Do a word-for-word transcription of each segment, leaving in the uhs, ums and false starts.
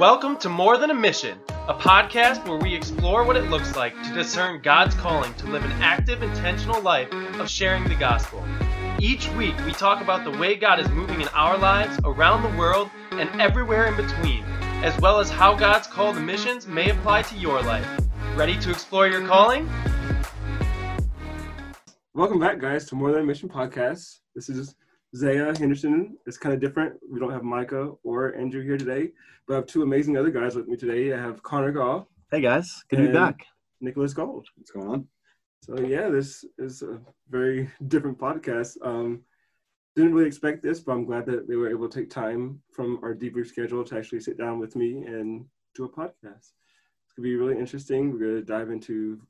Welcome to More Than a Mission, a podcast where we explore what it looks like to discern God's calling to live an active, intentional life of sharing the gospel. Each week, we talk about the way God is moving in our lives, around the world, and everywhere in between, as well as how God's call to missions may apply to your life. Ready to explore your calling? Welcome back, guys, to More Than a Mission podcast. This is Zaiah Henderson. It's kind of different. We don't have Micah or Andrew here today, but I have two amazing other guys with me today. I have Connor Gaul. Hey, guys. Good to be back. Nicholas Gold. What's going on? So, yeah, this is a very different podcast. Um, didn't really expect this, but I'm glad that they were able to take time from our debrief schedule to actually sit down with me and do a podcast. It's going to be really interesting. We're going to dive into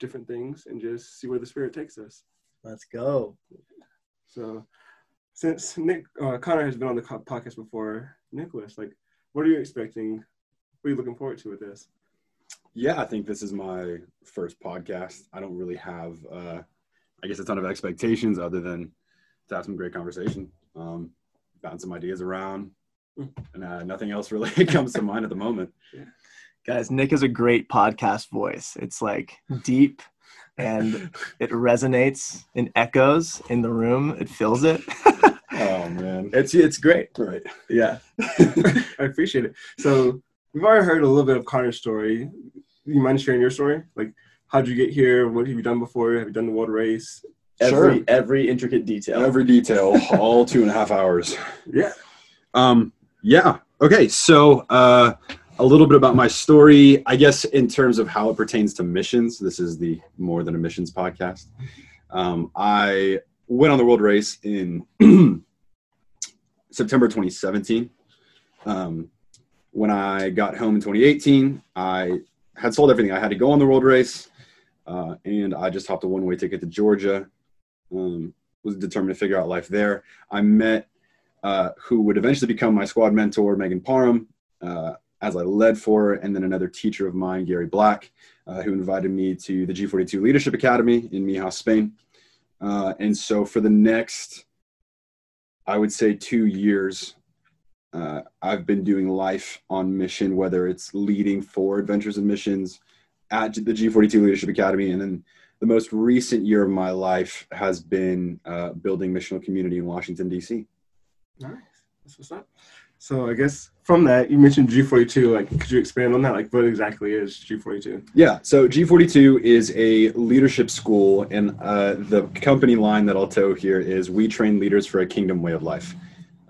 different things and just see where the Spirit takes us. Let's go. So... Since Nick uh, Connor has been on the podcast before, Nicholas, like, what are you expecting? What are you looking forward to with this? Yeah, I think this is my first podcast. I don't really have, uh, I guess, a ton of expectations other than to have some great conversation, um, bounce some ideas around, and uh, nothing else really comes to mind at the moment. Yeah. Guys, Nick is a great podcast voice. It's like deep. And it resonates and echoes in the room. It fills it. Oh, man. It's it's great. Right. Yeah. I appreciate it. So we've already heard a little bit of Connor's story. You mind sharing your story? Like, how did you get here? What have you done before? Have you done the World Race? Every, sure. Every intricate detail. Every detail. All two and a half hours. Yeah. Um. Yeah. Okay. So uh, a little bit about my story, I guess, in terms of how it pertains to missions. This is the More Than a Missions podcast. Um, I went on the World Race in September twenty seventeen. Um, when I got home in twenty eighteen, I had sold everything. I had to go on the World Race, uh, and I just hopped a one-way ticket to Georgia. Um, was determined to figure out life there. I met uh, who would eventually become my squad mentor, Megan Parham, uh, as I led for, and then another teacher of mine, Gary Black, uh, who invited me to the G forty-two Leadership Academy in Mijas, Spain. Uh, and so for the next, I would say two years, uh, I've been doing life on mission, whether it's leading for Adventures and Missions at the G forty-two Leadership Academy. And then the most recent year of my life has been uh, building missional community in Washington, D C. Nice. That's what's up. So I guess from that, you mentioned G forty-two. Like, could you expand on that? Like, what exactly is G forty-two? Yeah, so G forty-two is a leadership school, and uh, the company line that I'll tow here is we train leaders for a kingdom way of life.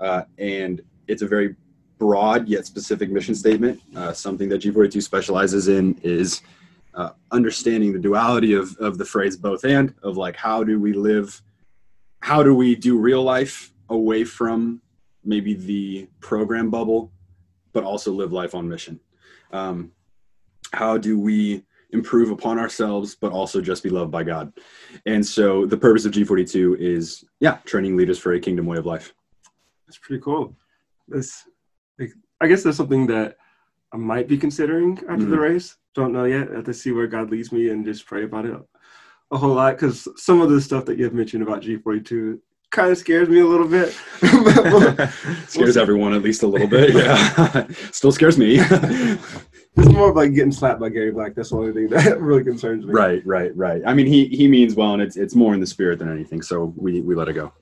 Uh, and it's a very broad yet specific mission statement. Uh, something that G forty-two specializes in is uh, understanding the duality of, of the phrase both and, of like, how do we live, how do we do real life away from maybe the program bubble, but also live life on mission. Um, how do we improve upon ourselves, but also just be loved by God? And so the purpose of G forty-two is, yeah, training leaders for a kingdom way of life. That's pretty cool. That's, like, I guess that's something that I might be considering after mm-hmm. the race. Don't know yet. I have to see where God leads me and just pray about it a whole lot, because some of the stuff that you've mentioned about G forty-two kind of scares me a little bit. Scares everyone at least a little bit. Yeah. Still scares me. It's more of like getting slapped by Gary Black. That's the only thing that really concerns me. Right, right, right. I mean, he he means well, and it's it's more in the spirit than anything. So we we let it go.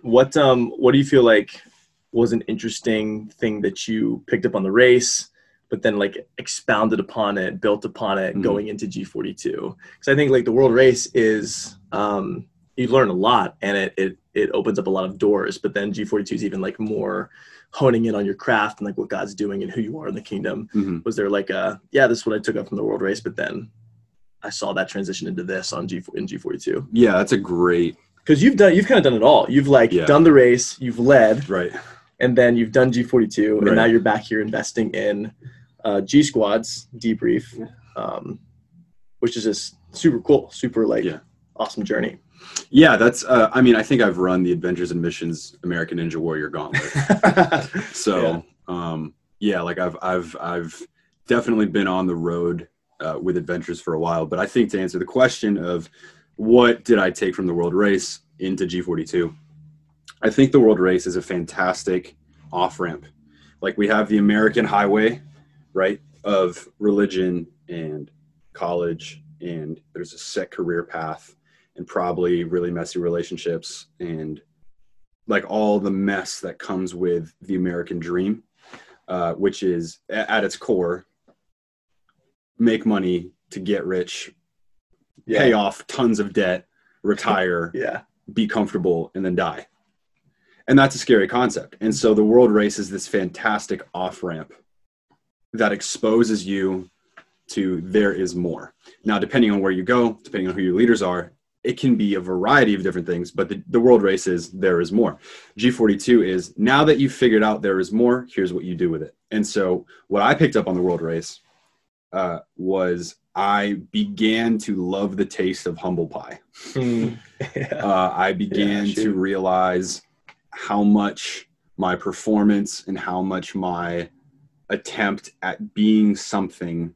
What um what do you feel like was an interesting thing that you picked up on the race, but then like expounded upon it, built upon it, mm-hmm. going into G forty-two? Because I think like the World Race is um. you learn a lot, and it, it, it opens up a lot of doors, but then G forty-two is even like more honing in on your craft and like what God's doing and who you are in the kingdom. Mm-hmm. Was there like a, yeah, this is what I took up from the World Race, but then I saw that transition into this on G in G forty-two. Yeah. That's a great, cause you've done, you've kind of done it all. You've like yeah. done the race, you've led, right? And then you've done G forty-two, right. And now you're back here investing in uh, G-Squad's debrief, yeah. um, which is just super cool, super like yeah. awesome journey. Yeah, that's, uh, I mean, I think I've run the Adventures and Missions American Ninja Warrior Gauntlet. So, yeah. Um, yeah, like I've, I've, I've definitely been on the road uh, with adventures for a while, but I think to answer the question of what did I take from the World Race into G forty-two, I think the World Race is a fantastic off-ramp Like, we have the American highway, right, of religion and college, and there's a set career path and probably really messy relationships and like all the mess that comes with the American dream, uh, which is at its core, make money to get rich, yeah. pay off tons of debt, retire, yeah. be comfortable, and then die. And that's a scary concept. And so the World Race is this fantastic off-ramp that exposes you to there is more. Now, depending on where you go, depending on who your leaders are, it can be a variety of different things, but the, the World Race is there is more. G forty-two is now that you've figured out there is more, here's what you do with it. And so what I picked up on the World Race uh, was I began to love the taste of humble pie. Mm. yeah. uh, I began yeah, to realize how much my performance and how much my attempt at being something,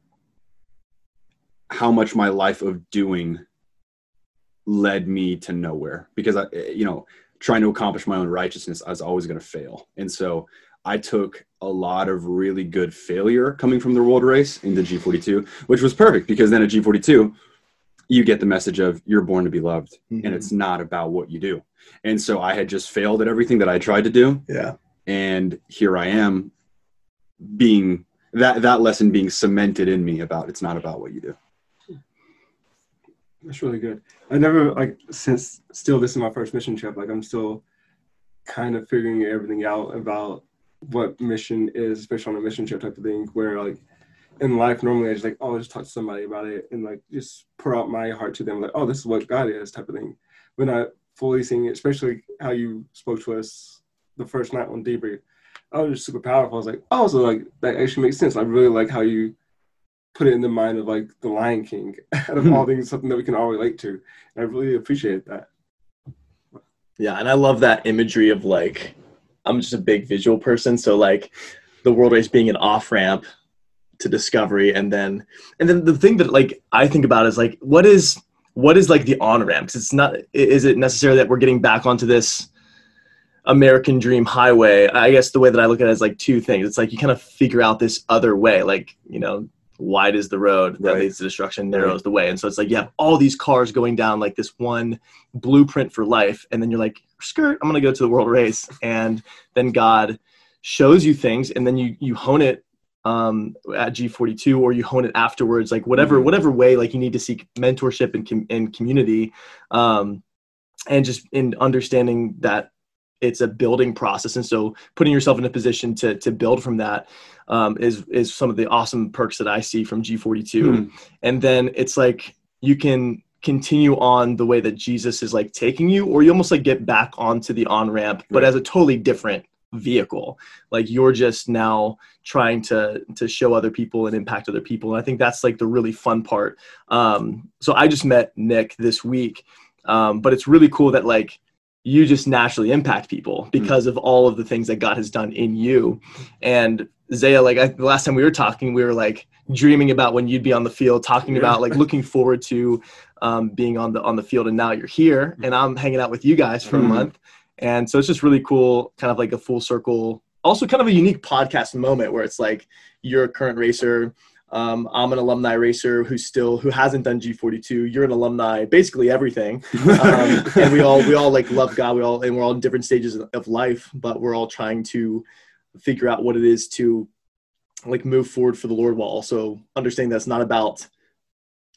how much my life of doing led me to nowhere, because I, you know, trying to accomplish my own righteousness, I was always going to fail. And so I took a lot of really good failure coming from the World Race into G forty-two, which was perfect, because then at G forty-two, you get the message of you're born to be loved, mm-hmm. and it's not about what you do. And so I had just failed at everything that I tried to do. Yeah. And here I am being that, that lesson being cemented in me about, it's not about what you do. That's really good. I never, like, since still this is my first mission trip, like, I'm still kind of figuring everything out about what mission is, especially on a mission trip type of thing, where, like, in life, normally I just, like, oh, just talk to somebody about it and, like, just pour out my heart to them, like, oh, this is what God is type of thing. But not fully seeing it, especially how you spoke to us the first night on debrief. I was just super powerful. I was like, oh, so, like, that actually makes sense. I really like how you put it in the mind of, like, the Lion King, out of all things, something that we can all relate to. And I really appreciate that. Yeah, and I love that imagery of, like, I'm just a big visual person, so, like, the World Race being an off-ramp to discovery, and then and then the thing that, like, I think about is, like, what is, what is, like, the on-ramp? 'Cause it's not, is it necessarily that we're getting back onto this American dream highway? I guess the way that I look at it is, like, two things. It's, like, you kind of figure out this other way, like, you know, wide is the road that right. leads to destruction, narrow right. is the way. And so it's like you have all these cars going down like this one blueprint for life, and then you're like, skirt, I'm gonna go to the World Race. And then God shows you things, and then you you hone it um at G forty-two, or you hone it afterwards, like whatever mm-hmm. whatever way, like you need to seek mentorship and com- and community, um and just in understanding that it's a building process. And so putting yourself in a position to to build from that um, is, is some of the awesome perks that I see from G forty-two. Mm. And then it's like, you can continue on the way that Jesus is like taking you, or you almost like get back onto the on-ramp, but right. as a totally different vehicle. Like you're just now trying to, to show other people and impact other people. And I think that's like the really fun part. Um, so I just met Nick this week, um, but it's really cool that like, you just naturally impact people because mm. of all of the things that God has done in you. And Zaiah, like I, the last time we were talking, we were like dreaming about when you'd be on the field, talking yeah. about like looking forward to um, being on the on the field. And now you're here, and I'm hanging out with you guys for mm. a month. And so it's just really cool, kind of like a full circle, also kind of a unique podcast moment where it's like you're a current racer. Um, I'm an alumni racer who's still, who hasn't done G forty-two. You're an alumni, basically everything. Um, and we all, we all like love God. We all, and we're all in different stages of life, but we're all trying to figure out what it is to like move forward for the Lord, while also understanding that's not about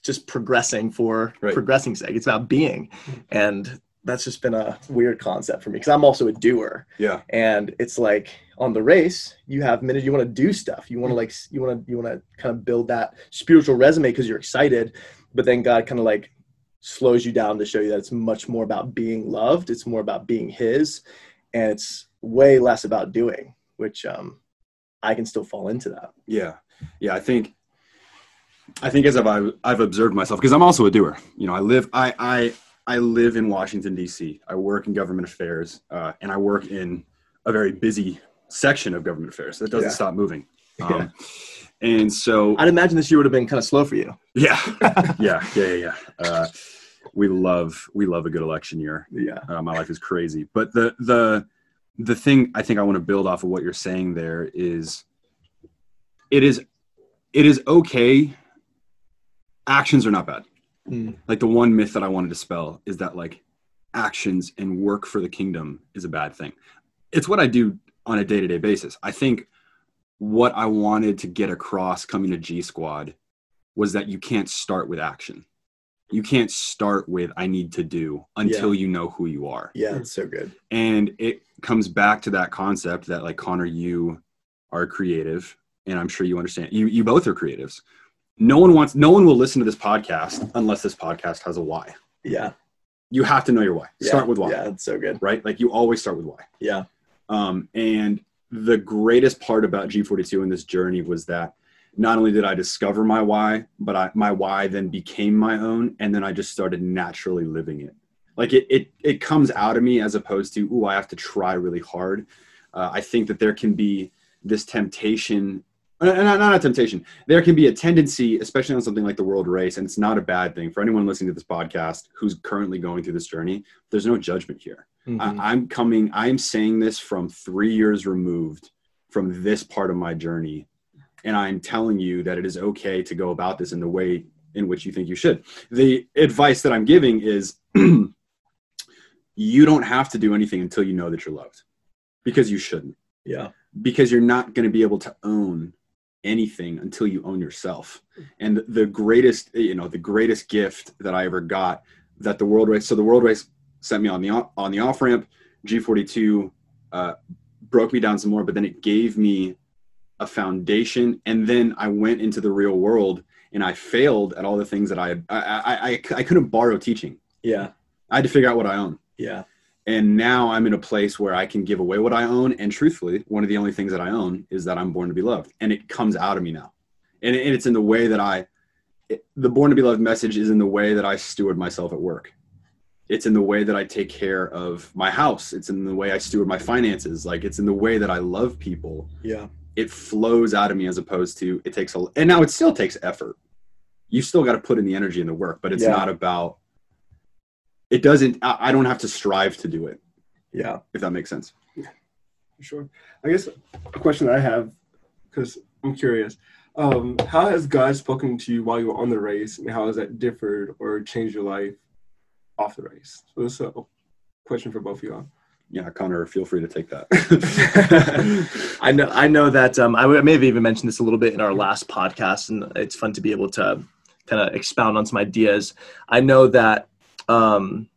just progressing for right. progressing's sake. It's about being. And that's just been a weird concept for me, 'cause I'm also a doer. Yeah. And it's like on the race, you have minutes, you want to do stuff. You want to like, you want to, you want to kind of build that spiritual resume 'cause you're excited, but then God kind of like slows you down to show you that it's much more about being loved. It's more about being his, and it's way less about doing, which um, I can still fall into that. Yeah. Yeah. I think, I think as I've, I've observed myself, 'cause I'm also a doer, you know, I live, I, I, I live in Washington, D C. I work in government affairs, uh, and I work in a very busy section of government affairs. That doesn't yeah. stop moving. Um, yeah. And so I'd imagine this year would have been kind of slow for you. Yeah. yeah. Yeah. Yeah. yeah. Uh, we love, we love a good election year. Yeah. Uh, my life is crazy, but the, the, the thing I think I want to build off of what you're saying there is it is, it is okay. Actions are not bad. Mm. Like the one myth that I want to dispel is that like actions and work for the kingdom is a bad thing. It's what I do on a day-to-day basis. I think what I wanted to get across coming to G-Squad was that you can't start with action. You can't start with, I need to do until yeah. you know who you are. Yeah, it's so good. And it comes back to that concept that like, Connor, you are creative and I'm sure you understand. You you both are creatives. No one wants, no one will listen to this podcast unless this podcast has a why. Yeah. You have to know your why. Yeah. Start with why. Yeah, it's so good. Right? Like you always start with why. Yeah. Um, and the greatest part about G forty-two in this journey was that not only did I discover my why, but I, my why then became my own. And then I just started naturally living it. Like it, it, it comes out of me as opposed to, ooh, I have to try really hard. Uh, I think that there can be this temptation, not, not a temptation. There can be a tendency, especially on something like the World Race. And it's not a bad thing for anyone listening to this podcast who's currently going through this journey. There's no judgment here. Mm-hmm. I, I'm coming, I'm saying this from three years removed from this part of my journey. And I'm telling you that it is okay to go about this in the way in which you think you should. The advice that I'm giving is you don't have to do anything until you know that you're loved, because you shouldn't. Yeah. Because you're not going to be able to own anything until you own yourself. And the greatest, you know, the greatest gift that I ever got that the World Race, so the World Race sent me on the, on the off ramp, G forty-two uh, broke me down some more, but then it gave me a foundation. And then I went into the real world and I failed at all the things that I had. I, I, I, I couldn't borrow teaching. Yeah. I had to figure out what I own. Yeah. And now I'm in a place where I can give away what I own. And truthfully, one of the only things that I own is that I'm born to be loved, and it comes out of me now. And, it, and it's in the way that I, it, the born to be loved message is in the way that I steward myself at work. It's in the way that I take care of my house. It's in the way I steward my finances. Like it's in the way that I love people. Yeah. It flows out of me as opposed to it takes a, and now it still takes effort. You still got to put in the energy and the work, but it's yeah. not about, it doesn't, I don't have to strive to do it. Yeah. If that makes sense. Yeah, for sure. I guess a question that I have, because I'm curious, um, how has God spoken to you while you were on the race, and how has that differed or changed your life off the race? So this is a question for both of y'all. Yeah, Connor, feel free to take that. I know I know that um, I, w- I may have even mentioned this a little bit in our last podcast, and it's fun to be able to kind of expound on some ideas. I know that um,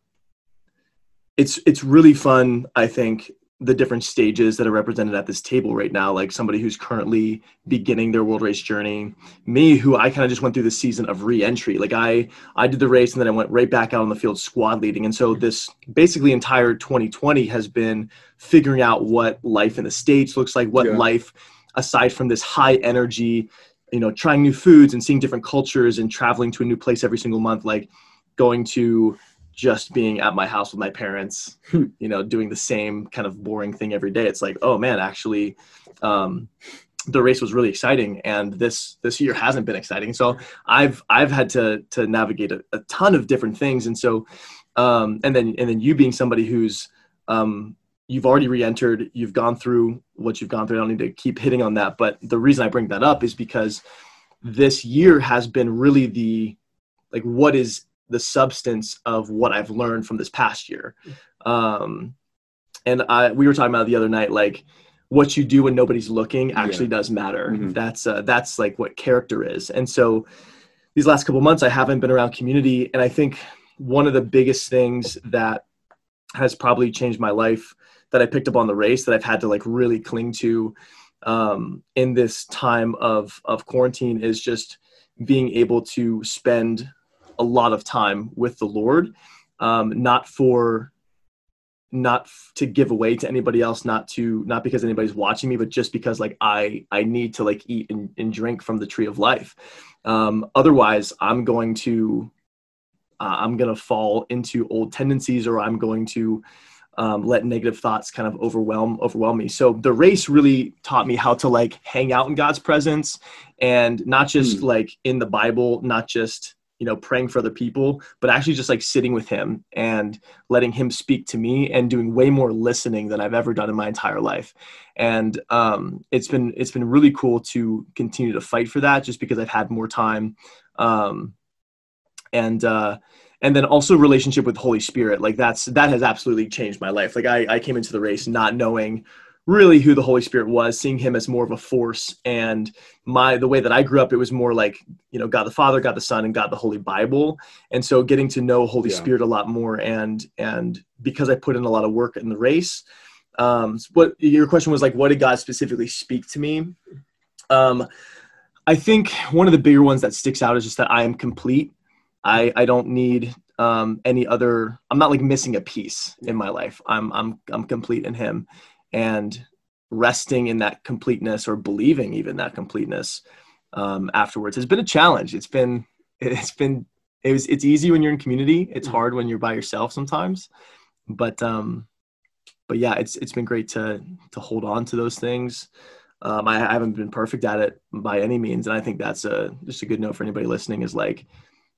it's it's really fun, I think, the different stages that are represented at this table right now, like somebody who's currently beginning their World Race journey, me, who I kind of just went through the season of re-entry. Like I, I did the race and then I went right back out on the field squad leading. And so this basically entire twenty twenty has been figuring out what life in the States looks like, what yeah. life aside from this high energy, you know, trying new foods and seeing different cultures and traveling to a new place every single month, like going to just being at my house with my parents, you know, doing the same kind of boring thing every day. It's like, oh man, actually, um, the race was really exciting, and this, this year hasn't been exciting. So I've, I've had to, to navigate a, a ton of different things. And so, um, and then, and then you being somebody who's, um, you've already re-entered, you've gone through what you've gone through. I don't need to keep hitting on that. But the reason I bring that up is because this year has been really the, like, what is the substance of what I've learned from this past year. Um, and I, we were talking about the other night, like what you do when nobody's looking actually yeah. does matter. Mm-hmm. That's uh, that's like what character is. And so these last couple of months I haven't been around community. And I think one of the biggest things that has probably changed my life that I picked up on the race that I've had to like really cling to um, in this time of, of quarantine is just being able to spend a lot of time with the Lord, um, not for, not f- to give away to anybody else, not to, not because anybody's watching me, but just because like, I, I need to like eat and, and drink from the tree of life. Um, otherwise I'm going to, uh, I'm going to fall into old tendencies, or I'm going to um, let negative thoughts kind of overwhelm, overwhelm me. So the race really taught me how to like hang out in God's presence, and not just mm. like in the Bible, not just, you know, praying for other people, but actually just like sitting with him and letting him speak to me and doing way more listening than I've ever done in my entire life. And um, it's been, it's been really cool to continue to fight for that just because I've had more time. Um, and, uh, and then also relationship with the Holy Spirit. Like that's, that has absolutely changed my life. Like I, I came into the race not knowing really who the Holy Spirit was, seeing him as more of a force. And my, the way that I grew up, it was more like, you know, God the Father, God the Son, and God the Holy Bible. And so getting to know Holy yeah. Spirit a lot more. And, and because I put in a lot of work in the race, um, what your question was like, what did God specifically speak to me? Um, I think one of the bigger ones that sticks out is just that I am complete. I, I don't need um, any other, I'm not like missing a piece in my life. I'm, I'm, I'm complete in him. And resting in that completeness, or believing even that completeness um, afterwards, has been a challenge. It's been, it's been, it was, it's easy when you're in community. It's hard when you're by yourself sometimes, but, um, but yeah, it's, it's been great to, to hold on to those things. Um, I, I haven't been perfect at it by any means. And I think that's a, just a good note for anybody listening is like,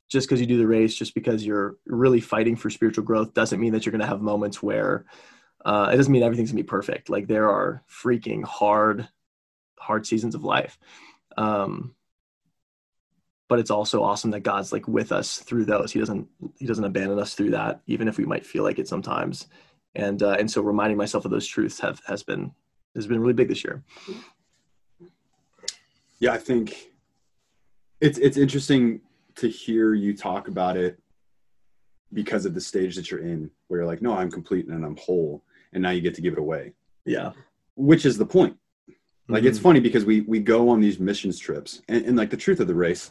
just because you do the race, just because you're really fighting for spiritual growth doesn't mean that you're going to have moments where, Uh, it doesn't mean everything's gonna be perfect. Like there are freaking hard, hard seasons of life. Um, but it's also awesome that God's like with us through those. He doesn't, he doesn't abandon us through that, even if we might feel like it sometimes. And, uh, and so reminding myself of those truths have, has been, has been really big this year. Yeah. I think it's, it's interesting to hear you talk about it because of the stage that you're in where you're like, no, I'm complete and I'm whole. And now you get to give it away. Yeah. Which is the point. Like, mm-hmm. It's funny because we, we go on these missions trips and, and like the truth of the race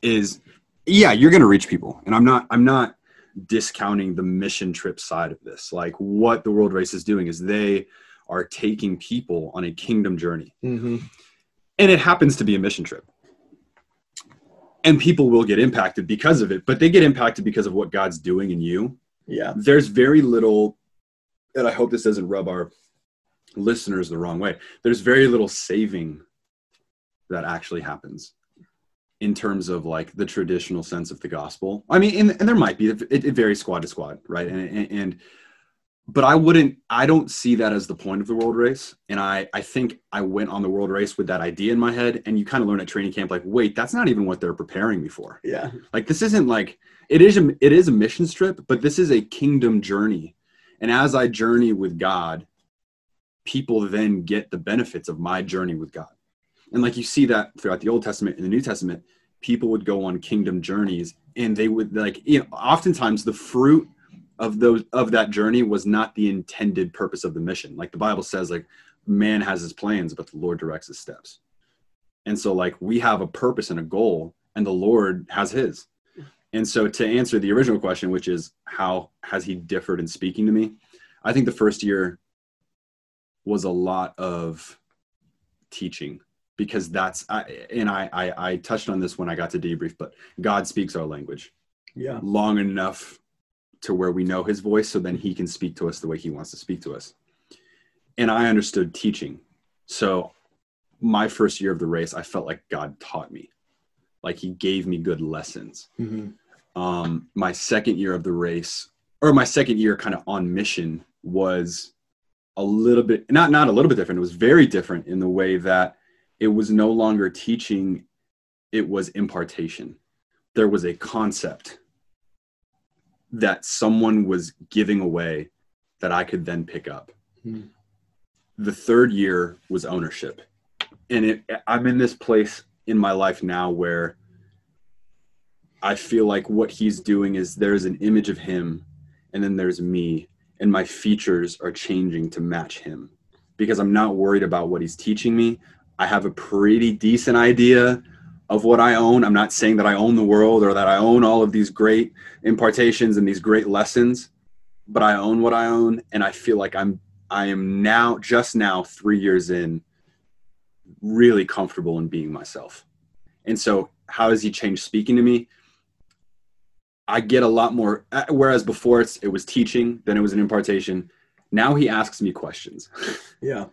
is, yeah, you're going to reach people. And I'm not, I'm not discounting the mission trip side of this. Like what the World Race is doing is they are taking people on a kingdom journey. Mm-hmm. And it happens to be a mission trip. And people will get impacted because of it, but they get impacted because of what God's doing in you. Yeah. There's very little, and I hope this doesn't rub our listeners the wrong way. There's very little saving that actually happens in terms of like the traditional sense of the gospel. I mean, and, and there might be, it, it varies squad to squad, right? And, and, and, but I wouldn't, I don't see that as the point of the World Race. And I, I think I went on the World Race with that idea in my head. And you kind of learn at training camp, like, wait, that's not even what they're preparing me for. Yeah. Like this isn't like, it is, a, it is a mission trip, but this is a kingdom journey. And as I journey with God, people then get the benefits of my journey with God. And like, you see that throughout the Old Testament and the New Testament, people would go on kingdom journeys and they would like, you know, oftentimes the fruit of those of that journey was not the intended purpose of the mission. Like the Bible says, like man has his plans, but the Lord directs his steps. And so like we have a purpose and a goal and the Lord has his. And so to answer the original question, which is how has he differed in speaking to me? I think the first year was a lot of teaching because that's, I, and I, I, I touched on this when I got to debrief, but God speaks our language. Yeah. Long enough to where we know his voice. So then he can speak to us the way he wants to speak to us. And I understood teaching. So my first year of the race, I felt like God taught me, like he gave me good lessons. Mm-hmm. Um, my second year of the race or my second year kind of on mission was a little bit, not, not a little bit different. It was very different in the way that it was no longer teaching. It was impartation. There was a concept that someone was giving away that I could then pick up. Mm. The third year was ownership. And it, I'm in this place in my life now where I feel like what he's doing is there's an image of him and then there's me and my features are changing to match him because I'm not worried about what he's teaching me. I have a pretty decent idea of what I own. I'm not saying that I own the world or that I own all of these great impartations and these great lessons, but I own what I own. And I feel like I'm, I am now just now three years in really comfortable in being myself. And so how has he changed speaking to me? I get a lot more, whereas before it's, it was teaching, then it was an impartation. Now he asks me questions. Yeah.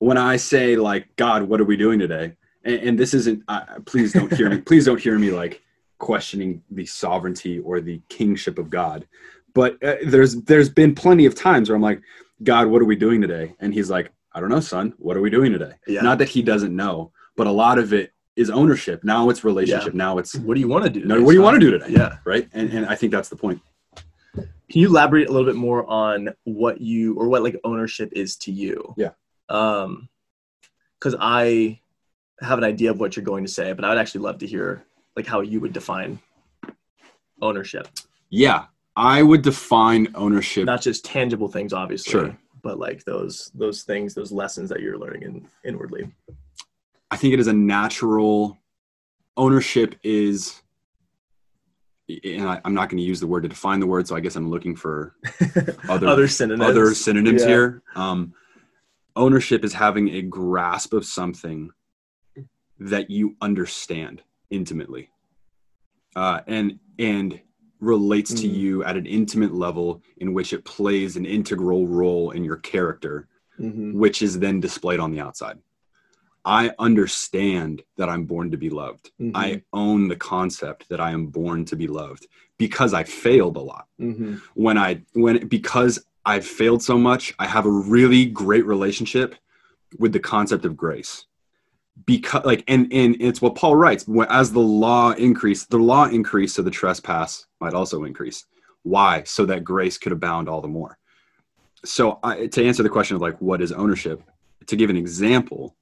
When I say like, God, what are we doing today? And this isn't, uh, please don't hear me. Please don't hear me like questioning the sovereignty or the kingship of God. But uh, there's there's been plenty of times where I'm like, God, what are we doing today? And he's like, I don't know, son, what are we doing today? Yeah. Not that he doesn't know, but a lot of it is ownership. Now it's relationship. Yeah. Now it's, what do you want to do? No, what do you want to do today? Yeah. Right. And, and I think that's the point. Can you elaborate a little bit more on what you, or what like ownership is to you? Yeah. Um, cause I have an idea of what you're going to say, but I would actually love to hear like how you would define ownership. Yeah. I would define ownership. Not just tangible things, obviously, sure, but like those, those things, those lessons that you're learning in, inwardly. I think it is a natural ownership is, and I, I'm not going to use the word to define the word, so I guess I'm looking for other, other synonyms, other synonyms yeah. here. Um, ownership is having a grasp of something that you understand intimately uh, and and relates mm. to you at an intimate level in which it plays an integral role in your character, mm-hmm. which is then displayed on the outside. I understand that I'm born to be loved. Mm-hmm. I own the concept that I am born to be loved because I failed a lot. Mm-hmm. When I, when, because I've failed so much, I have a really great relationship with the concept of grace because like, and, and it's what Paul writes, as the law increased, the law increased. So the trespass might also increase. Why? So that grace could abound all the more. So I, to answer the question of like, what is ownership? To give an example,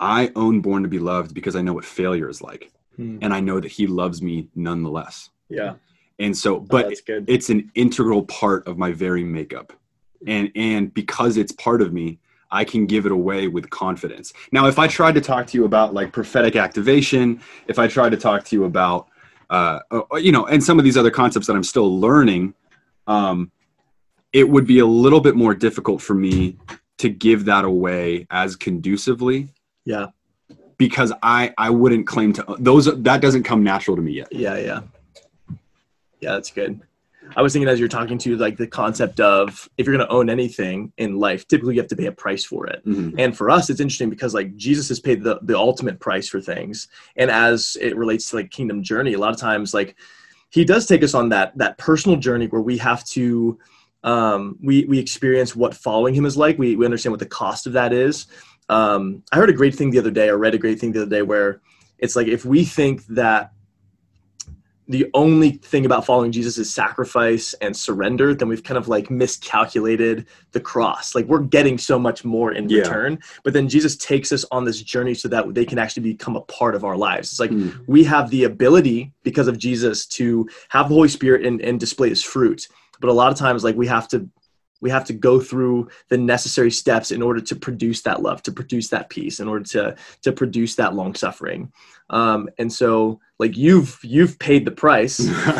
I own Born to be Loved because I know what failure is like. Hmm. And I know that he loves me nonetheless. Yeah. And so, but oh, that's good. It's an integral part of my very makeup. And, and because it's part of me, I can give it away with confidence. Now, if I tried to talk to you about like prophetic activation, if I tried to talk to you about, uh, you know, and some of these other concepts that I'm still learning, um, it would be a little bit more difficult for me to give that away as conducively. Yeah. Because I, I wouldn't claim to those, that doesn't come natural to me yet. Yeah. Yeah. Yeah. That's good. I was thinking as you're talking to like the concept of if you're going to own anything in life, typically you have to pay a price for it. Mm-hmm. And for us, it's interesting because like Jesus has paid the, the ultimate price for things. And as it relates to like kingdom journey, a lot of times, like he does take us on that, that personal journey where we have to, um, we, we experience what following him is like. We, we understand what the cost of that is. Um, I heard a great thing the other day, I read a great thing the other day where it's like, if we think that the only thing about following Jesus is sacrifice and surrender, then we've kind of like miscalculated the cross. Like we're getting so much more in yeah. return, but then Jesus takes us on this journey so that they can actually become a part of our lives. It's like mm. we have the ability because of Jesus to have the Holy Spirit and, and display his fruit. But a lot of times like we have to We have to go through the necessary steps in order to produce that love, to produce that peace, in order to to produce that long suffering. Um, and so, like you've you've paid the price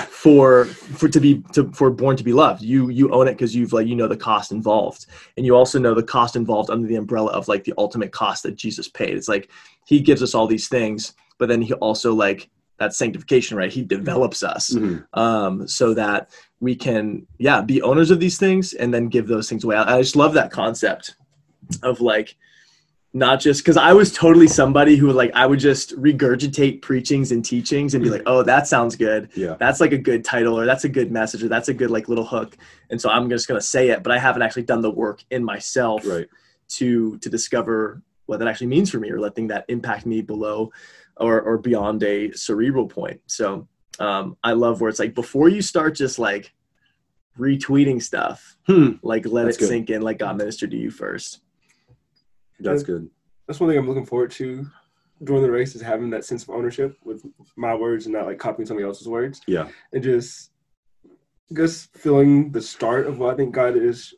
for for to be to, for born to be loved. You you own it because you've like you know the cost involved, and you also know the cost involved under the umbrella of like the ultimate cost that Jesus paid. It's like he gives us all these things, but then he also like that sanctification, right? He develops us mm-hmm. um, so that we can, yeah, be owners of these things and then give those things away. I just love that concept of like, not just, cause I was totally somebody who like, I would just regurgitate preachings and teachings and be like, oh, that sounds good. Yeah. That's like a good title or that's a good message or that's a good like little hook. And so I'm just going to say it, but I haven't actually done the work in myself right. to, to discover what that actually means for me or letting that impact me below or, or beyond a cerebral point. So um, I love where it's like, before you start just like retweeting stuff, hmm. like let That's it good. Sink in, like God ministered to you first. That's good. That's one thing I'm looking forward to during the race is having that sense of ownership with my words and not like copying somebody else's words. Yeah. And just, just feeling the start of what I think God is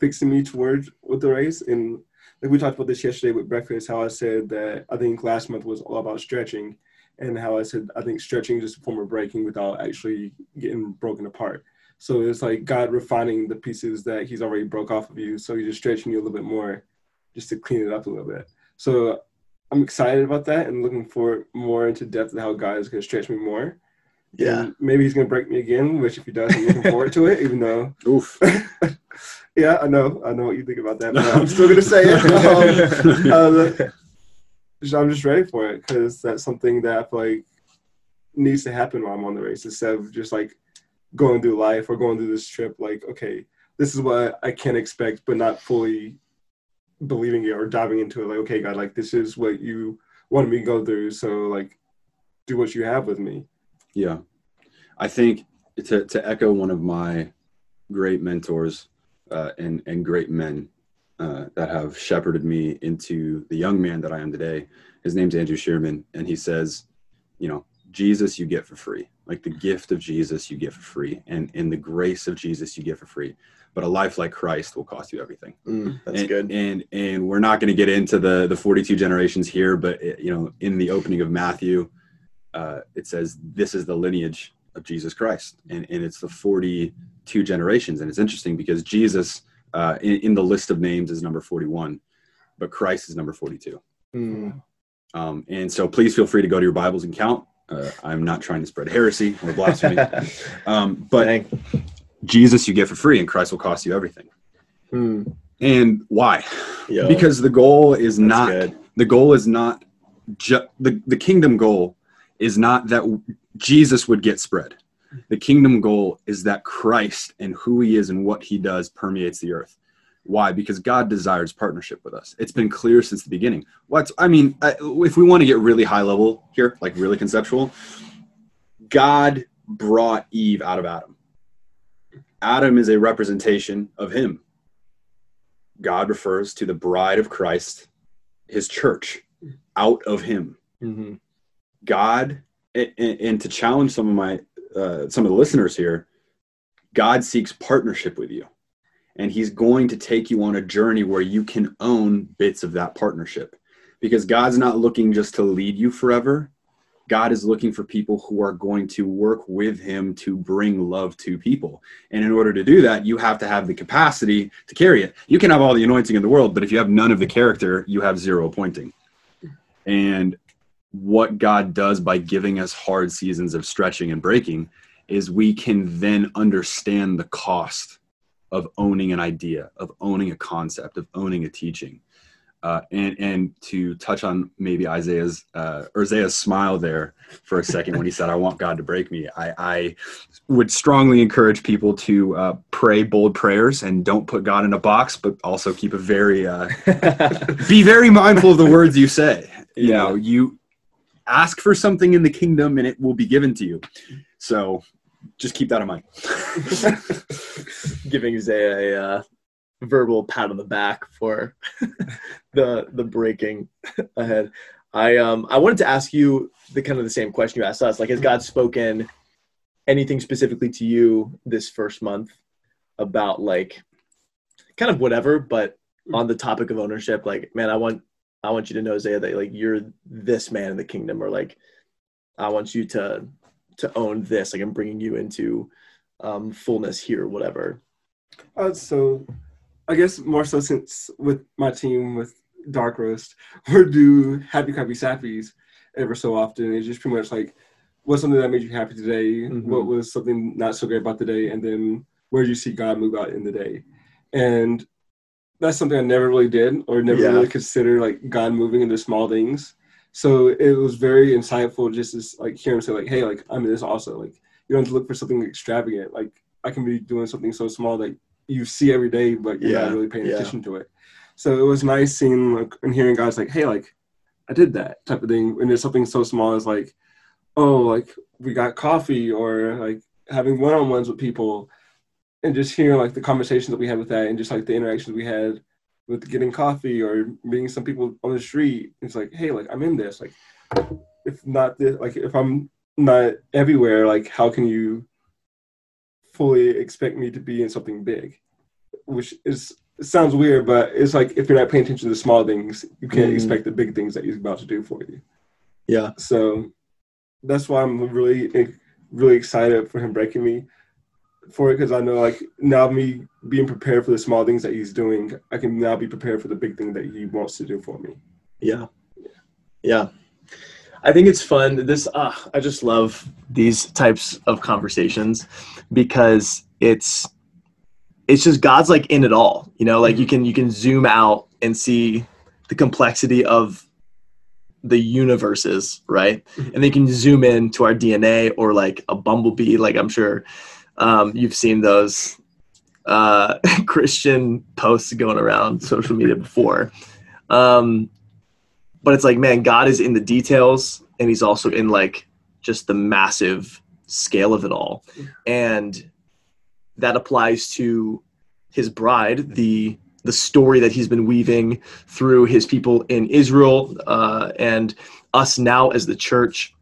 fixing me towards with the race. And like we talked about this yesterday with breakfast, how I said that I think last month was all about stretching and how I said, I think stretching is just a form of breaking without actually getting broken apart. So it's like God refining the pieces that he's already broke off of you. So he's just stretching you a little bit more just to clean it up a little bit. So I'm excited about that and looking forward more into depth of how God is going to stretch me more. Yeah. And maybe he's going to break me again, which if he does, I'm looking forward to it, even though. Oof. Yeah, I know. I know what you think about that, but I'm still going to say it. um, uh, I'm just ready for it because that's something that I feel like needs to happen while I'm on the race, instead of just like going through life or going through this trip like, okay, this is what I can expect, but not fully believing it or diving into it like, okay, God, like this is what you wanted me to go through, so like do what you have with me. Yeah. I think to to echo one of my great mentors uh, and, and great men uh, that have shepherded me into the young man that I am today, his name's Andrew Sherman, and he says, you know, Jesus you get for free. Like the gift of Jesus you get for free, and in the grace of Jesus you get for free. But a life like Christ will cost you everything. Mm, that's and, good. And and we're not going to get into the the forty-two generations here, but it, you know, in the opening of Matthew, uh, it says this is the lineage of Jesus Christ, and and it's the forty-two generations. And it's interesting because Jesus uh, in, in the list of names is number forty-one, but Christ is number forty-two. Mm. Um, and so please feel free to go to your Bibles and count. Uh, I'm not trying to spread heresy or blasphemy, um, but Dang. Jesus you get for free, and Christ will cost you everything. Mm. And why? Yo, because the goal is not good. the goal is not ju- the the kingdom goal is not that w- Jesus would get spread. The kingdom goal is that Christ and who he is and what he does permeates the earth. Why? Because God desires partnership with us. It's been clear since the beginning. What's, I mean, I, if we want to get really high level here, like really conceptual, God brought Eve out of Adam. Adam is a representation of him. God refers to the bride of Christ, his church, out of him. Mm-hmm. God, and, and to challenge some of my, uh, some of the listeners here, God seeks partnership with you. And he's going to take you on a journey where you can own bits of that partnership, because God's not looking just to lead you forever. God is looking for people who are going to work with him to bring love to people. And in order to do that, you have to have the capacity to carry it. You can have all the anointing in the world, but if you have none of the character, you have zero appointing. And what God does by giving us hard seasons of stretching and breaking is we can then understand the cost of owning an idea, of owning a concept, of owning a teaching. Uh, and and to touch on maybe Isaiah's uh, or Zaiah's smile there for a second when he said, I want God to break me. I, I would strongly encourage people to uh, pray bold prayers and don't put God in a box, but also keep a very, uh, be very mindful of the words you say. You yeah. know, you ask for something in the kingdom and it will be given to you. So just keep that in mind. Giving Zaiah a uh, verbal pat on the back for the the breaking ahead. I um I wanted to ask you the kind of the same question you asked us. Like, has God spoken anything specifically to you this first month about like kind of whatever, but on the topic of ownership? Like, man, I want I want you to know, Zaiah, that like you're this man in the kingdom, or like I want you to. to own this, like I'm bringing you into um, fullness here, whatever. Uh, so I guess more so since with my team with Dark Roast, we do happy, crappy, sappies every so often. It's just pretty much like, what's something that made you happy today? Mm-hmm. What was something not so great about the day? And then where did you see God move out in the day? And that's something I never really did or never yeah. really considered, like God moving into small things. So it was very insightful just to like hear him say like, hey, like I'm in this also. Like you don't have to look for something extravagant. Like I can be doing something so small that you see every day, but you're yeah, not really paying yeah. attention to it. So it was nice seeing like and hearing guys like, hey, like I did that type of thing. And there's something so small as like, oh, like we got coffee, or like having one-on-ones with people, and just hearing like the conversations that we had with that, and just like the interactions we had with getting coffee or meeting some people on the street. It's like, hey, like I'm in this, like if not this, like if I'm not everywhere, like how can you fully expect me to be in something big? Which is, it sounds weird, but it's like, if you're not paying attention to the small things, you can't mm. expect the big things that he's about to do for you. Yeah. So that's why I'm really, really excited for him breaking me for it, because I know like now me being prepared for the small things that he's doing, I can now be prepared for the big thing that he wants to do for me. Yeah. Yeah. I think it's fun. This, uh, I just love these types of conversations because it's, it's just God's like in it all, you know, like you can, you can zoom out and see the complexity of the universe is, right? Mm-hmm. And they can zoom in to our D N A or like a bumblebee. Like I'm sure um, you've seen those uh, Christian posts going around social media before. Um, but it's like, man, God is in the details, and he's also in like just the massive scale of it all. Mm-hmm. And that applies to his bride, the the story that he's been weaving through his people in Israel uh, and us now as the church.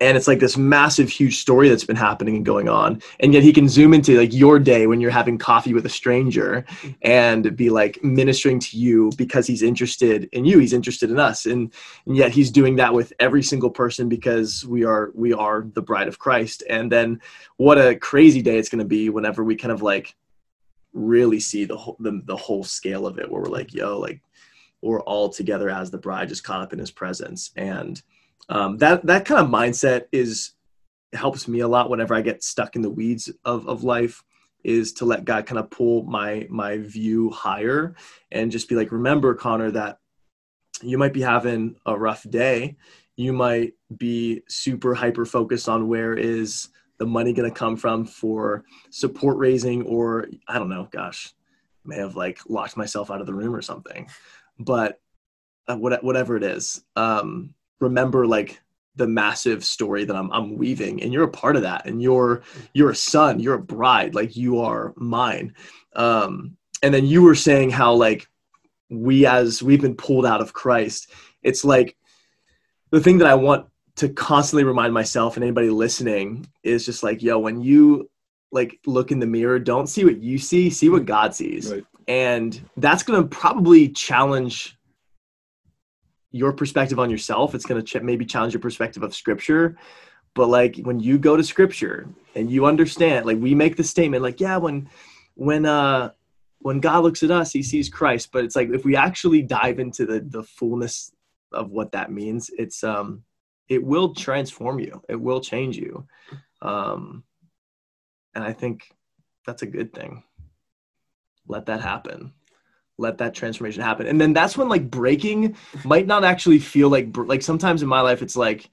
And it's like this massive, huge story that's been happening and going on. And yet he can zoom into like your day when you're having coffee with a stranger and be like ministering to you because he's interested in you. He's interested in us. And, and yet he's doing that with every single person because we are, we are the bride of Christ. And then what a crazy day it's going to be whenever we kind of like really see the whole, the, the whole scale of it, where we're like, yo, like we're all together as the bride, just caught up in his presence. And Um, that, that kind of mindset is, helps me a lot whenever I get stuck in the weeds of, of life, is to let God kind of pull my, my view higher and just be like, remember, Connor, that you might be having a rough day. You might be super hyper focused on where is the money going to come from for support raising, or I don't know, gosh, I may have like locked myself out of the room or something, but uh, what, whatever it is, um, remember like the massive story that I'm, I'm weaving, and you're a part of that, and you're, you're a son, you're a bride, like you are mine. Um, and then you were saying how like we, as we've been pulled out of Christ, it's like the thing that I want to constantly remind myself and anybody listening is just like, yo, when you like look in the mirror, don't see what you see, see what God sees. Right. And that's going to probably challenge your perspective on yourself. It's going to ch- maybe challenge your perspective of scripture. But like when you go to scripture and you understand, like we make the statement like, yeah, when, when, uh, when God looks at us, he sees Christ. But it's like, if we actually dive into the, the fullness of what that means, it's, um, it will transform you. It will change you. Um, and I think that's a good thing. Let that happen. Let that transformation happen. And then that's when like breaking might not actually feel like, like sometimes in my life, it's like,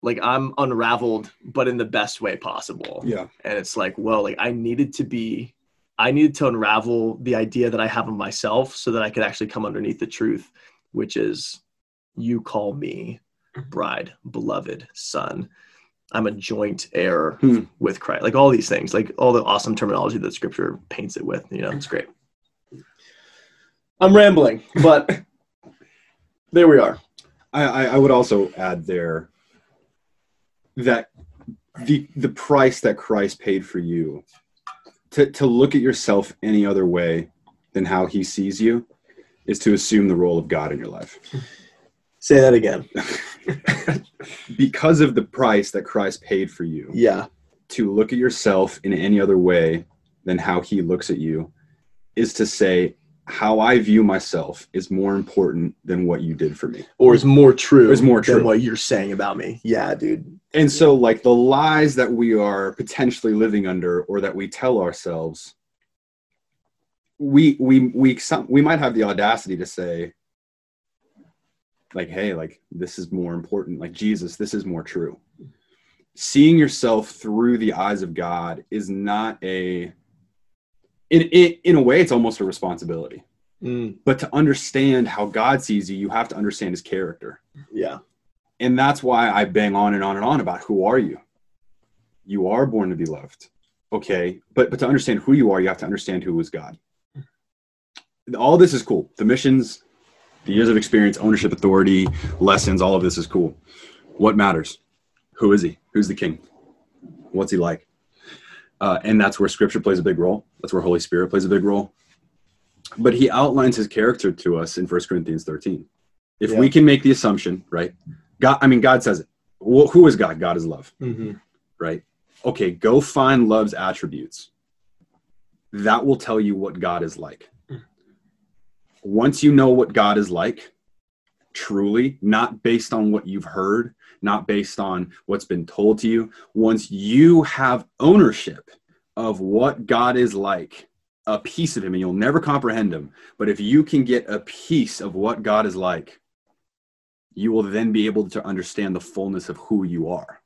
like I'm unraveled, but in the best way possible. Yeah. And it's like, well, like I needed to be, I needed to unravel the idea that I have of myself so that I could actually come underneath the truth, which is you call me bride, beloved son. I'm a joint heir hmm. with Christ, like all these things, like all the awesome terminology that scripture paints it with, you know, it's great. I'm rambling, but there we are. I, I, I would also add there that the the price that Christ paid for you, to, to look at yourself any other way than how he sees you, is to assume the role of God in your life. Say that again. Because of the price that Christ paid for you, yeah, to look at yourself in any other way than how he looks at you is to say, how I view myself is more important than what you did for me, or is more true is more true than what you're saying about me. Yeah, dude. And so like the lies that we are potentially living under, or that we tell ourselves, we, we, we, some, we might have the audacity to say like, hey, like this is more important. Like Jesus, this is more true. Seeing yourself through the eyes of God is not a, In, in in a way, it's almost a responsibility. Mm. But to understand how God sees you, you have to understand his character. Yeah. And that's why I bang on and on and on about who are you? You are born to be loved. Okay. But, but to understand who you are, you have to understand who is God. All this is cool. The missions, the years of experience, ownership, authority, lessons, all of this is cool. What matters? Who is he? Who's the king? What's he like? Uh, and that's where scripture plays a big role. That's where Holy Spirit plays a big role. But he outlines his character to us in First Corinthians thirteen. If yeah. we can make the assumption, right? God, I mean, God says it. Well, who is God? God is love, mm-hmm. right? Okay, go find love's attributes. That will tell you what God is like. Mm. Once you know what God is like, truly, not based on what you've heard, not based on what's been told to you. Once you have ownership of what God is like, a piece of him, and you'll never comprehend him. But if you can get a piece of what God is like, you will then be able to understand the fullness of who you are.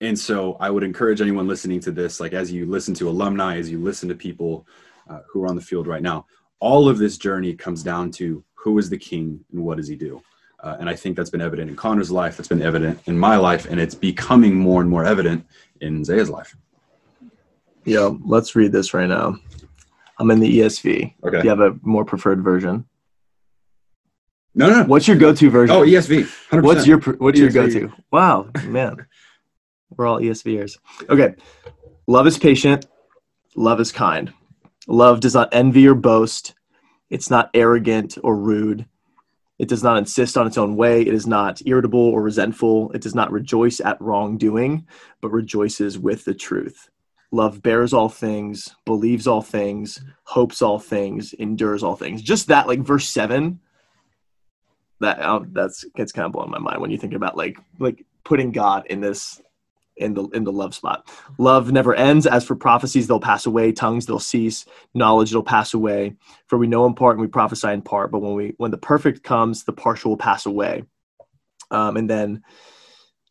And so I would encourage anyone listening to this, like as you listen to alumni, as you listen to people uh, who are on the field right now, all of this journey comes down to who is the king and what does he do? Uh, and I think that's been evident in Connor's life. That's been evident in my life. And it's becoming more and more evident in Zaiah's life. Yeah, let's read this right now. I'm in the E S V. Okay. Do you have a more preferred version? No, no. What's your go-to version? Oh, E S V. one hundred percent. What's your What's E S V. Your go-to? Wow, man. We're all E S Vers. Okay. Love is patient. Love is kind. Love does not envy or boast. It's not arrogant or rude. It does not insist on its own way. It is not irritable or resentful. It does not rejoice at wrongdoing, but rejoices with the truth. Love bears all things, believes all things, hopes all things, endures all things. Just that, like verse seven, that um, that's it's kind of blowing my mind when you think about like like putting God in this in the in the love spot. Love never ends. As for prophecies, they'll pass away. Tongues, they'll cease. Knowledge, they'll pass away. For we know in part and we prophesy in part. But when we when the perfect comes, the partial will pass away. Um, and then.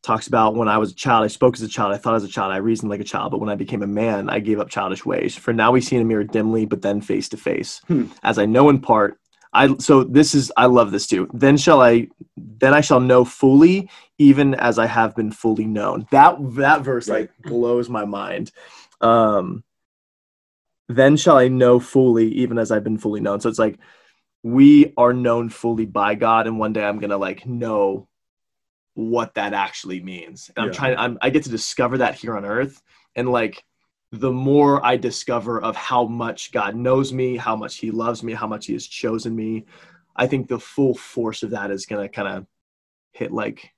Talks about when I was a child, I spoke as a child, I thought as a child, I reasoned like a child, but when I became a man, I gave up childish ways. For now we see in a mirror dimly, but then face to face. Hmm. As I know in part, I so this is I love this too. Then shall I then I shall know fully, even as I have been fully known. That that verse right. like blows my mind. Um, then shall I know fully, even as I've been fully known. So it's like we are known fully by God, and one day I'm gonna like know what that actually means. And yeah. I'm trying, I'm, I get to discover that here on earth. And like, the more I discover of how much God knows me, how much he loves me, how much he has chosen me, I think the full force of that is going to kind of hit like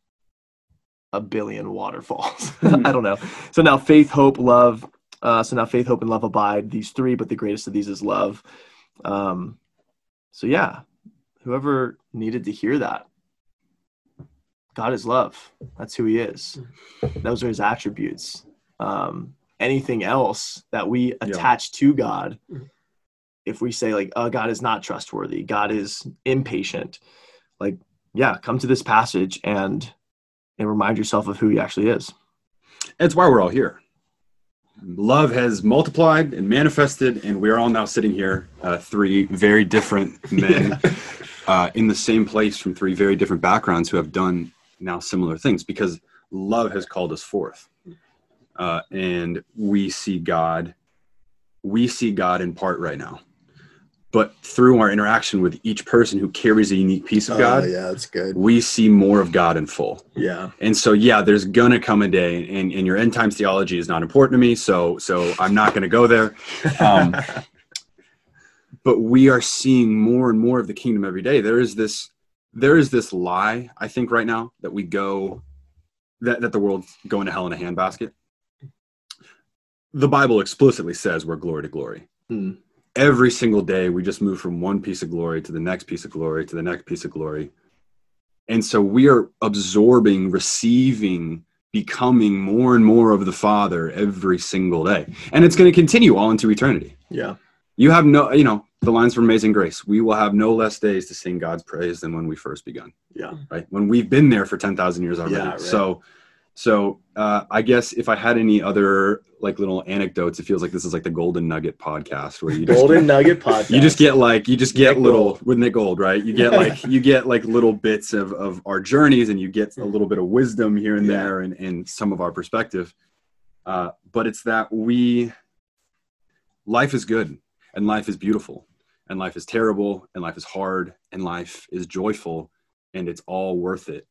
a billion waterfalls. I don't know. So now faith, hope, love. Uh, so now faith, hope, and love abide, these three, but the greatest of these is love. Um, so yeah, whoever needed to hear that, God is love. That's who he is. Those are his attributes. Um, anything else that we attach yeah. to God, if we say like, oh, God is not trustworthy, God is impatient, like, yeah, come to this passage and, and remind yourself of who he actually is. That's why we're all here. Love has multiplied and manifested, and we're all now sitting here, uh, three very different men yeah. uh, in the same place from three very different backgrounds who have done now similar things, because love has called us forth, uh, and we see God, we see God in part right now, but through our interaction with each person who carries a unique piece of God, oh, yeah, that's good. We see more of God in full. Yeah. And so, yeah, there's going to come a day, and, and your end times theology is not important to me. So, so I'm not going to go there. Um, but we are seeing more and more of the kingdom every day. There is this, There is this lie, I think, right now that we go, that, that the world's going to hell in a handbasket. The Bible explicitly says we're glory to glory. Mm. Every single day, we just move from one piece of glory to the next piece of glory to the next piece of glory. And so we are absorbing, receiving, becoming more and more of the Father every single day. And it's going to continue all into eternity. Yeah. You have no, you know, the lines from Amazing Grace, we will have no less days to sing God's praise than when we first begun. Yeah. Right. When we've been there for ten thousand years already. Yeah, right. So, so uh, I guess if I had any other like little anecdotes, it feels like this is like the Golden Nugget podcast where you just Golden get, Nugget podcast. You just get like, you just get Nick little Gold. With Nick Gold, right? You get like, you get like little bits of, of our journeys, and you get a little bit of wisdom here and yeah. there, and, and some of our perspective. Uh, but it's that we, life is good. And life is beautiful, and life is terrible, and life is hard, and life is joyful, and it's all worth it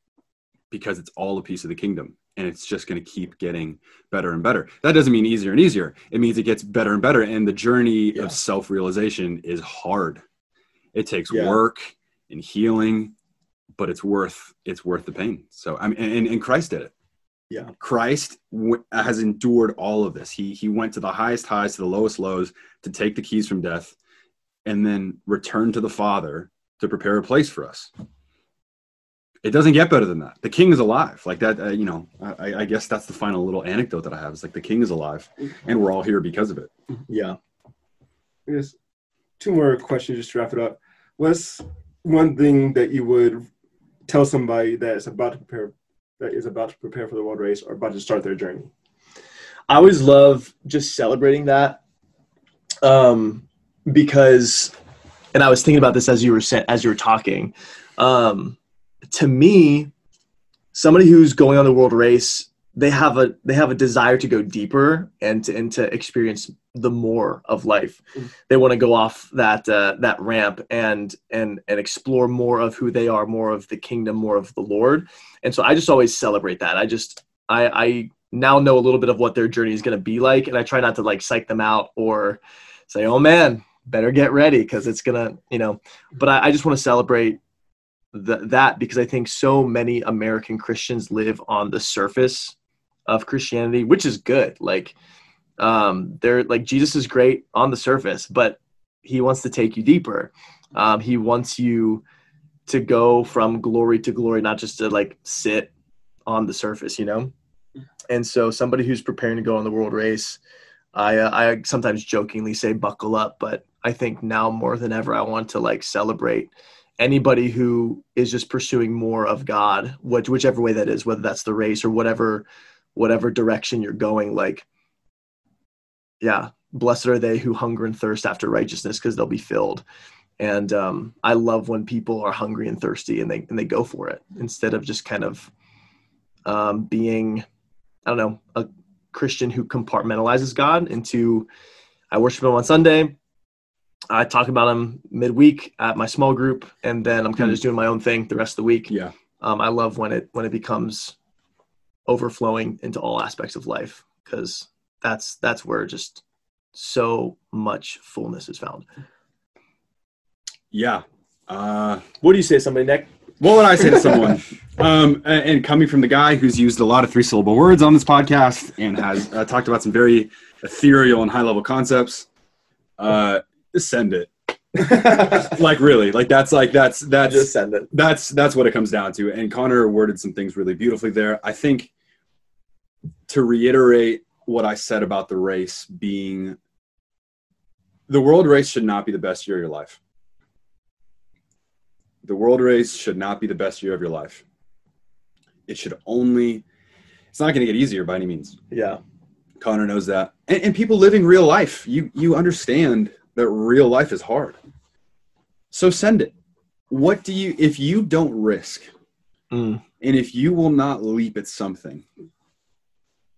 because it's all a piece of the kingdom, and it's just going to keep getting better and better. That doesn't mean easier and easier. It means it gets better and better, and the journey yeah. of self-realization is hard. It takes yeah. work and healing, but it's worth it's worth the pain. So I mean, and, and Christ did it. Yeah, Christ w- has endured all of this. He he went to the highest highs, to the lowest lows, to take the keys from death, and then return to the Father to prepare a place for us. It doesn't get better than that. The King is alive. Like that, uh, you know. I, I guess that's the final little anecdote that I have. It's like the King is alive, and we're all here because of it. Yeah. I guess two more questions just to wrap it up. What's one thing that you would tell somebody that is about to prepare that is about to prepare for the World Race or about to start their journey? I always love just celebrating that, um, because, and I was thinking about this as you were as you were talking. Um, to me, somebody who's going on the World Race, they have a they have a desire to go deeper and to, and to experience the more of life. Mm-hmm. They want to go off that uh, that ramp and and and explore more of who they are, more of the kingdom, more of the Lord. And so I just always celebrate that. I just I. I now know a little bit of what their journey is going to be like. And I try not to like psych them out or say, oh man, better get ready. Cause it's going to, you know, but I, I just want to celebrate the, that because I think so many American Christians live on the surface of Christianity, which is good. Like um, they're like, Jesus is great on the surface, but he wants to take you deeper. Um, he wants you to go from glory to glory, not just to like sit on the surface, you know? And so somebody who's preparing to go on the World Race, I, uh, I sometimes jokingly say, buckle up. But I think now more than ever, I want to like celebrate anybody who is just pursuing more of God, which, whichever way that is, whether that's the race or whatever, whatever direction you're going. Like, yeah, blessed are they who hunger and thirst after righteousness because they'll be filled. And um, I love when people are hungry and thirsty and they, and they go for it instead of just kind of um, being, I don't know, a Christian who compartmentalizes God into, I worship him on Sunday. I talk about him midweek at my small group. And then I'm kind of just doing my own thing the rest of the week. Yeah. Um, I love when it, when it becomes overflowing into all aspects of life, because that's, that's where just so much fullness is found. Yeah. Uh, what do you say to somebody, Nick? What would I say to someone? Um, and coming from the guy who's used a lot of three-syllable words on this podcast and has uh, talked about some very ethereal and high-level concepts, uh, just send it. Like, really. Like, that's like, that's, that's, just send it. That's, that's what it comes down to. And Connor worded some things really beautifully there. I think to reiterate what I said about the race being, the World Race should not be the best year of your life. The World Race should not be the best year of your life. It should only, it's not going to get easier by any means. Yeah. Connor knows that. And, and people living real life, you, you understand that real life is hard. So send it. What do you, if you don't risk, mm. and if you will not leap at something,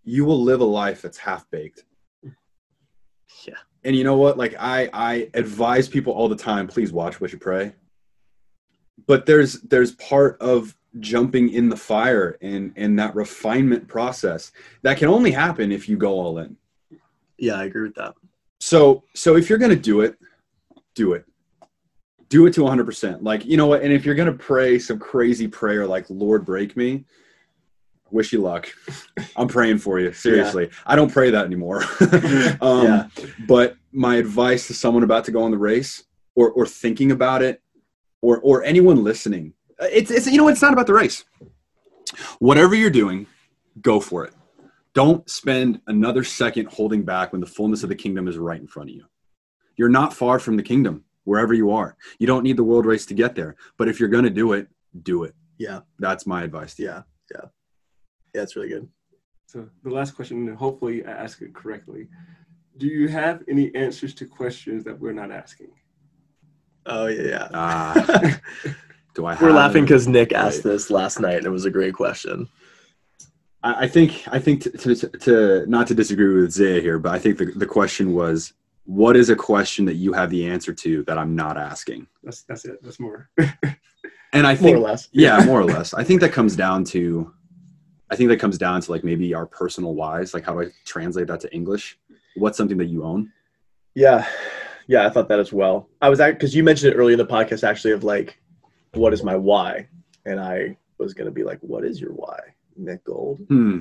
you will live a life that's half-baked. Yeah. And you know what? Like I, I advise people all the time, please watch what you pray. But there's there's part of jumping in the fire and, and that refinement process that can only happen if you go all in. Yeah, I agree with that. So so if you're going to do it, do it. Do it to one hundred percent. Like, you know what? And if you're going to pray some crazy prayer like, Lord, break me, wish you luck. I'm praying for you. Seriously. Yeah. I don't pray that anymore. um, yeah. But my advice to someone about to go on the race or or thinking about it, Or, or anyone listening, it's, it's, you know, it's not about the race. Whatever you're doing, go for it. Don't spend another second holding back when the fullness of the kingdom is right in front of you. You're not far from the kingdom, wherever you are. You don't need the World Race to get there, but if you're going to do it, do it. Yeah. That's my advice to you. Yeah. Yeah. Yeah. That's really good. So the last question, and hopefully I ask it correctly. Do you have any answers to questions that we're not asking? Oh, yeah. Uh, do I have We're laughing because Nick asked this last night, and it was a great question. I, I think, I think to, to, to not to disagree with Zaiah here, but I think the, the question was, what is a question that you have the answer to that I'm not asking? That's that's it. That's more. And I think, more or less. Yeah, more or less. I think that comes down to, I think that comes down to like maybe our personal whys. Like, how do I translate that to English? What's something that you own? Yeah. Yeah, I thought that as well. I was at, because you mentioned it earlier in the podcast, actually, of like, what is my why? And I was going to be like, what is your why, Nick Gold? Hmm.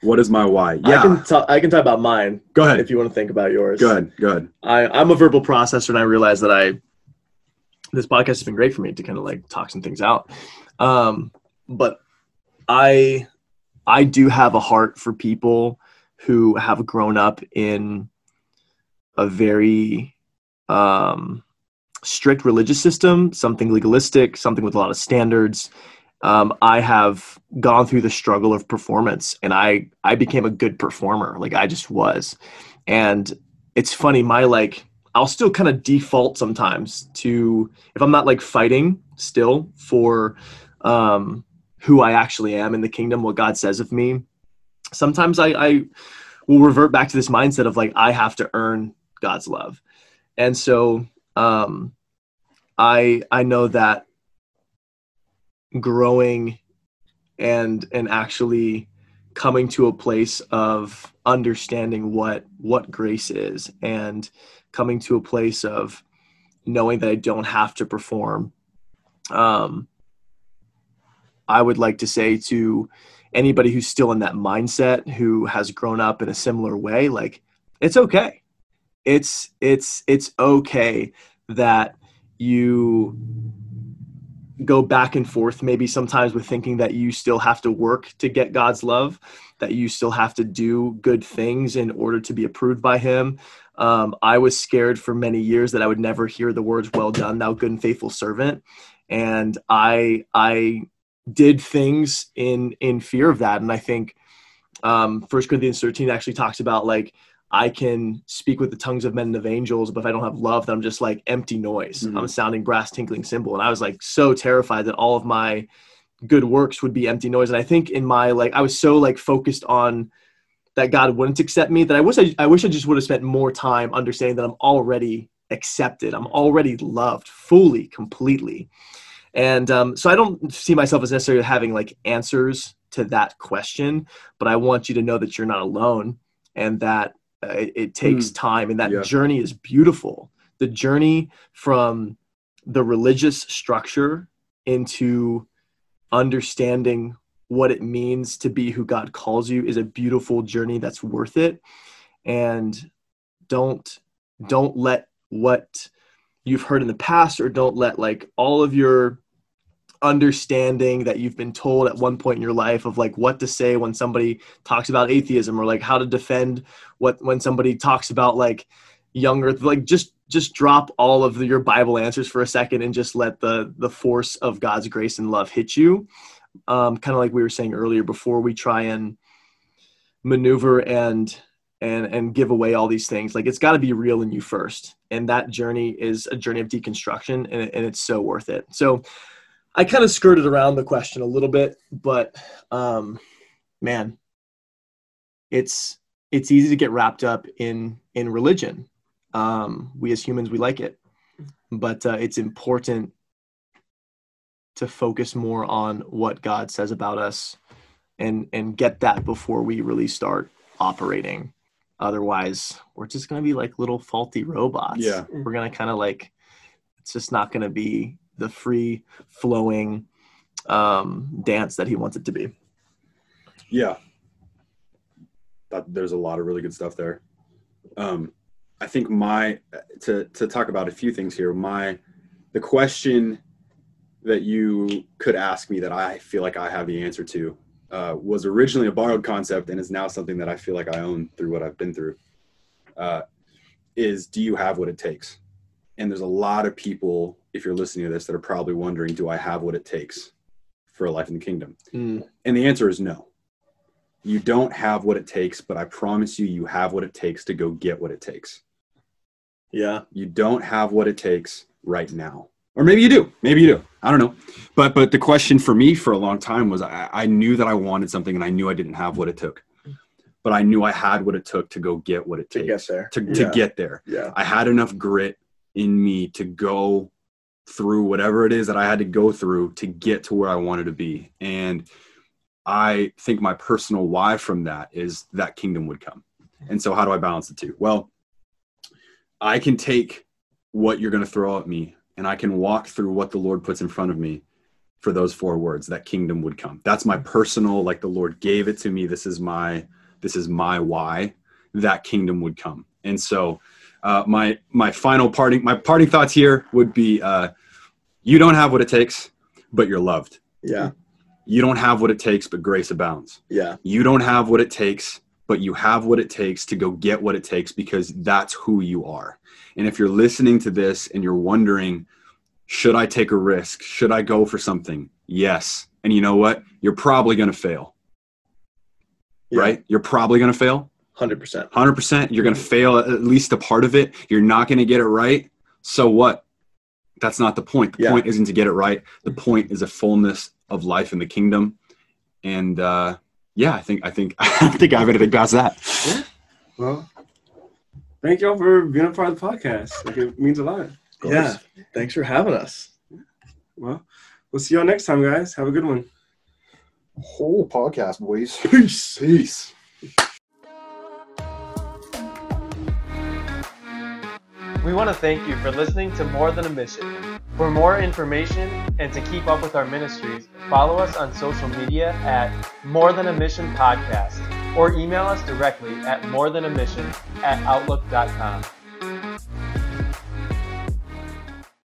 What is my why? Yeah. I can, t- I can talk about mine. Go ahead. If you want to think about yours. Good, good. I, I'm a verbal processor, and I realize that I, this podcast has been great for me to kind of like talk some things out. Um, but I, I do have a heart for people who have grown up in a very um, strict religious system, something legalistic, something with a lot of standards, um, I have gone through the struggle of performance, and I, I became a good performer. Like I just was. And it's funny, my, like, I'll still kind of default sometimes to, if I'm not like fighting still for, um, who I actually am in the kingdom, what God says of me. Sometimes I, I will revert back to this mindset of like, I have to earn God's love. And so, um, I, I know that growing and, and actually coming to a place of understanding what, what grace is, and coming to a place of knowing that I don't have to perform. Um, I would like to say to anybody who's still in that mindset, who has grown up in a similar way, like, it's okay. It's, it's, it's okay that you go back and forth, maybe sometimes with thinking that you still have to work to get God's love, that you still have to do good things in order to be approved by him. Um, I was scared for many years that I would never hear the words, "Well done, thou good and faithful servant." And I, I, did things in, in fear of that. And I think um, First Corinthians thirteen actually talks about, like, I can speak with the tongues of men and of angels, but if I don't have love, then I'm just like empty noise. Mm-hmm. I'm a sounding brass tinkling cymbal. And I was like, so terrified that all of my good works would be empty noise. And I think in my, like, I was so like focused on that God wouldn't accept me that I wish I, I wish I just would have spent more time understanding that I'm already accepted. I'm already loved fully, completely. And um, so I don't see myself as necessarily having like answers to that question, but I want you to know that you're not alone, and that uh, it, it takes mm. time, and that yeah. journey is beautiful. The journey from the religious structure into understanding what it means to be who God calls you is a beautiful journey that's worth it. And don't, don't let what you've heard in the past, or don't let like all of your understanding that you've been told at one point in your life of like what to say when somebody talks about atheism, or like how to defend what, when somebody talks about like young earth, like just, just drop all of the, your Bible answers for a second and just let the, the force of God's grace and love hit you. Um, kind of like we were saying earlier, before we try and maneuver and, and, and give away all these things, like it's gotta be real in you first. And that journey is a journey of deconstruction, and, it, and it's so worth it. So I kind of skirted around the question a little bit, but um, man, it's, it's easy to get wrapped up in, in religion. Um, we as humans, we like it, but uh, it's important to focus more on what God says about us, and, and get that before we really start operating. Otherwise, we're just going to be like little faulty robots. Yeah. We're going to kind of like, it's just not going to be the free flowing um, dance that he wants it to be. Yeah. That, there's a lot of really good stuff there. Um, I think my, to, to talk about a few things here, my, the question that you could ask me that I feel like I have the answer to Uh, was originally a borrowed concept, and is now something that I feel like I own through what I've been through, uh, is do you have what it takes? And there's a lot of people, if you're listening to this, that are probably wondering, do I have what it takes for a life in the kingdom? Mm. And the answer is no. You don't have what it takes, but I promise you, you have what it takes to go get what it takes. Yeah. You don't have what it takes right now. Or maybe you do, maybe you do. I don't know. But but the question for me for a long time was, I, I knew that I wanted something, and I knew I didn't have what it took, but I knew I had what it took to go get what it takes. To get there. To, yeah. to get there. Yeah. I had enough grit in me to go through whatever it is that I had to go through to get to where I wanted to be. And I think my personal why from that is that kingdom would come. And so how do I balance the two? Well, I can take what you're going to throw at me, and I can walk through what the Lord puts in front of me for those four words, that kingdom would come. That's my personal, like the Lord gave it to me. This is my, this is my why, that kingdom would come. And so uh, my, my final parting, my parting thoughts here would be, uh, you don't have what it takes, but you're loved. Yeah. You don't have what it takes, but grace abounds. Yeah. You don't have what it takes, but you have what it takes to go get what it takes, because that's who you are. And if you're listening to this and you're wondering, should I take a risk? Should I go for something? Yes. And you know what? You're probably going to fail, yeah. right? You're probably going to fail. one hundred percent. one hundred percent. You're going to fail at least a part of it. You're not going to get it right. So what? That's not the point. The yeah. point isn't to get it right. The point is a fullness of life in the kingdom. And uh, yeah, I think I think I think I have anything past that. Yeah. Well, thank y'all for being a part of the podcast. Like, it means a lot. Yeah. Thanks for having us. Well, we'll see y'all next time, guys. Have a good one. Whole podcast, boys. Peace. Peace. We want to thank you for listening to More Than a Mission. For more information and to keep up with our ministries, follow us on social media at More Than a Mission Podcast, or email us directly at morethanamission at outlook dot com.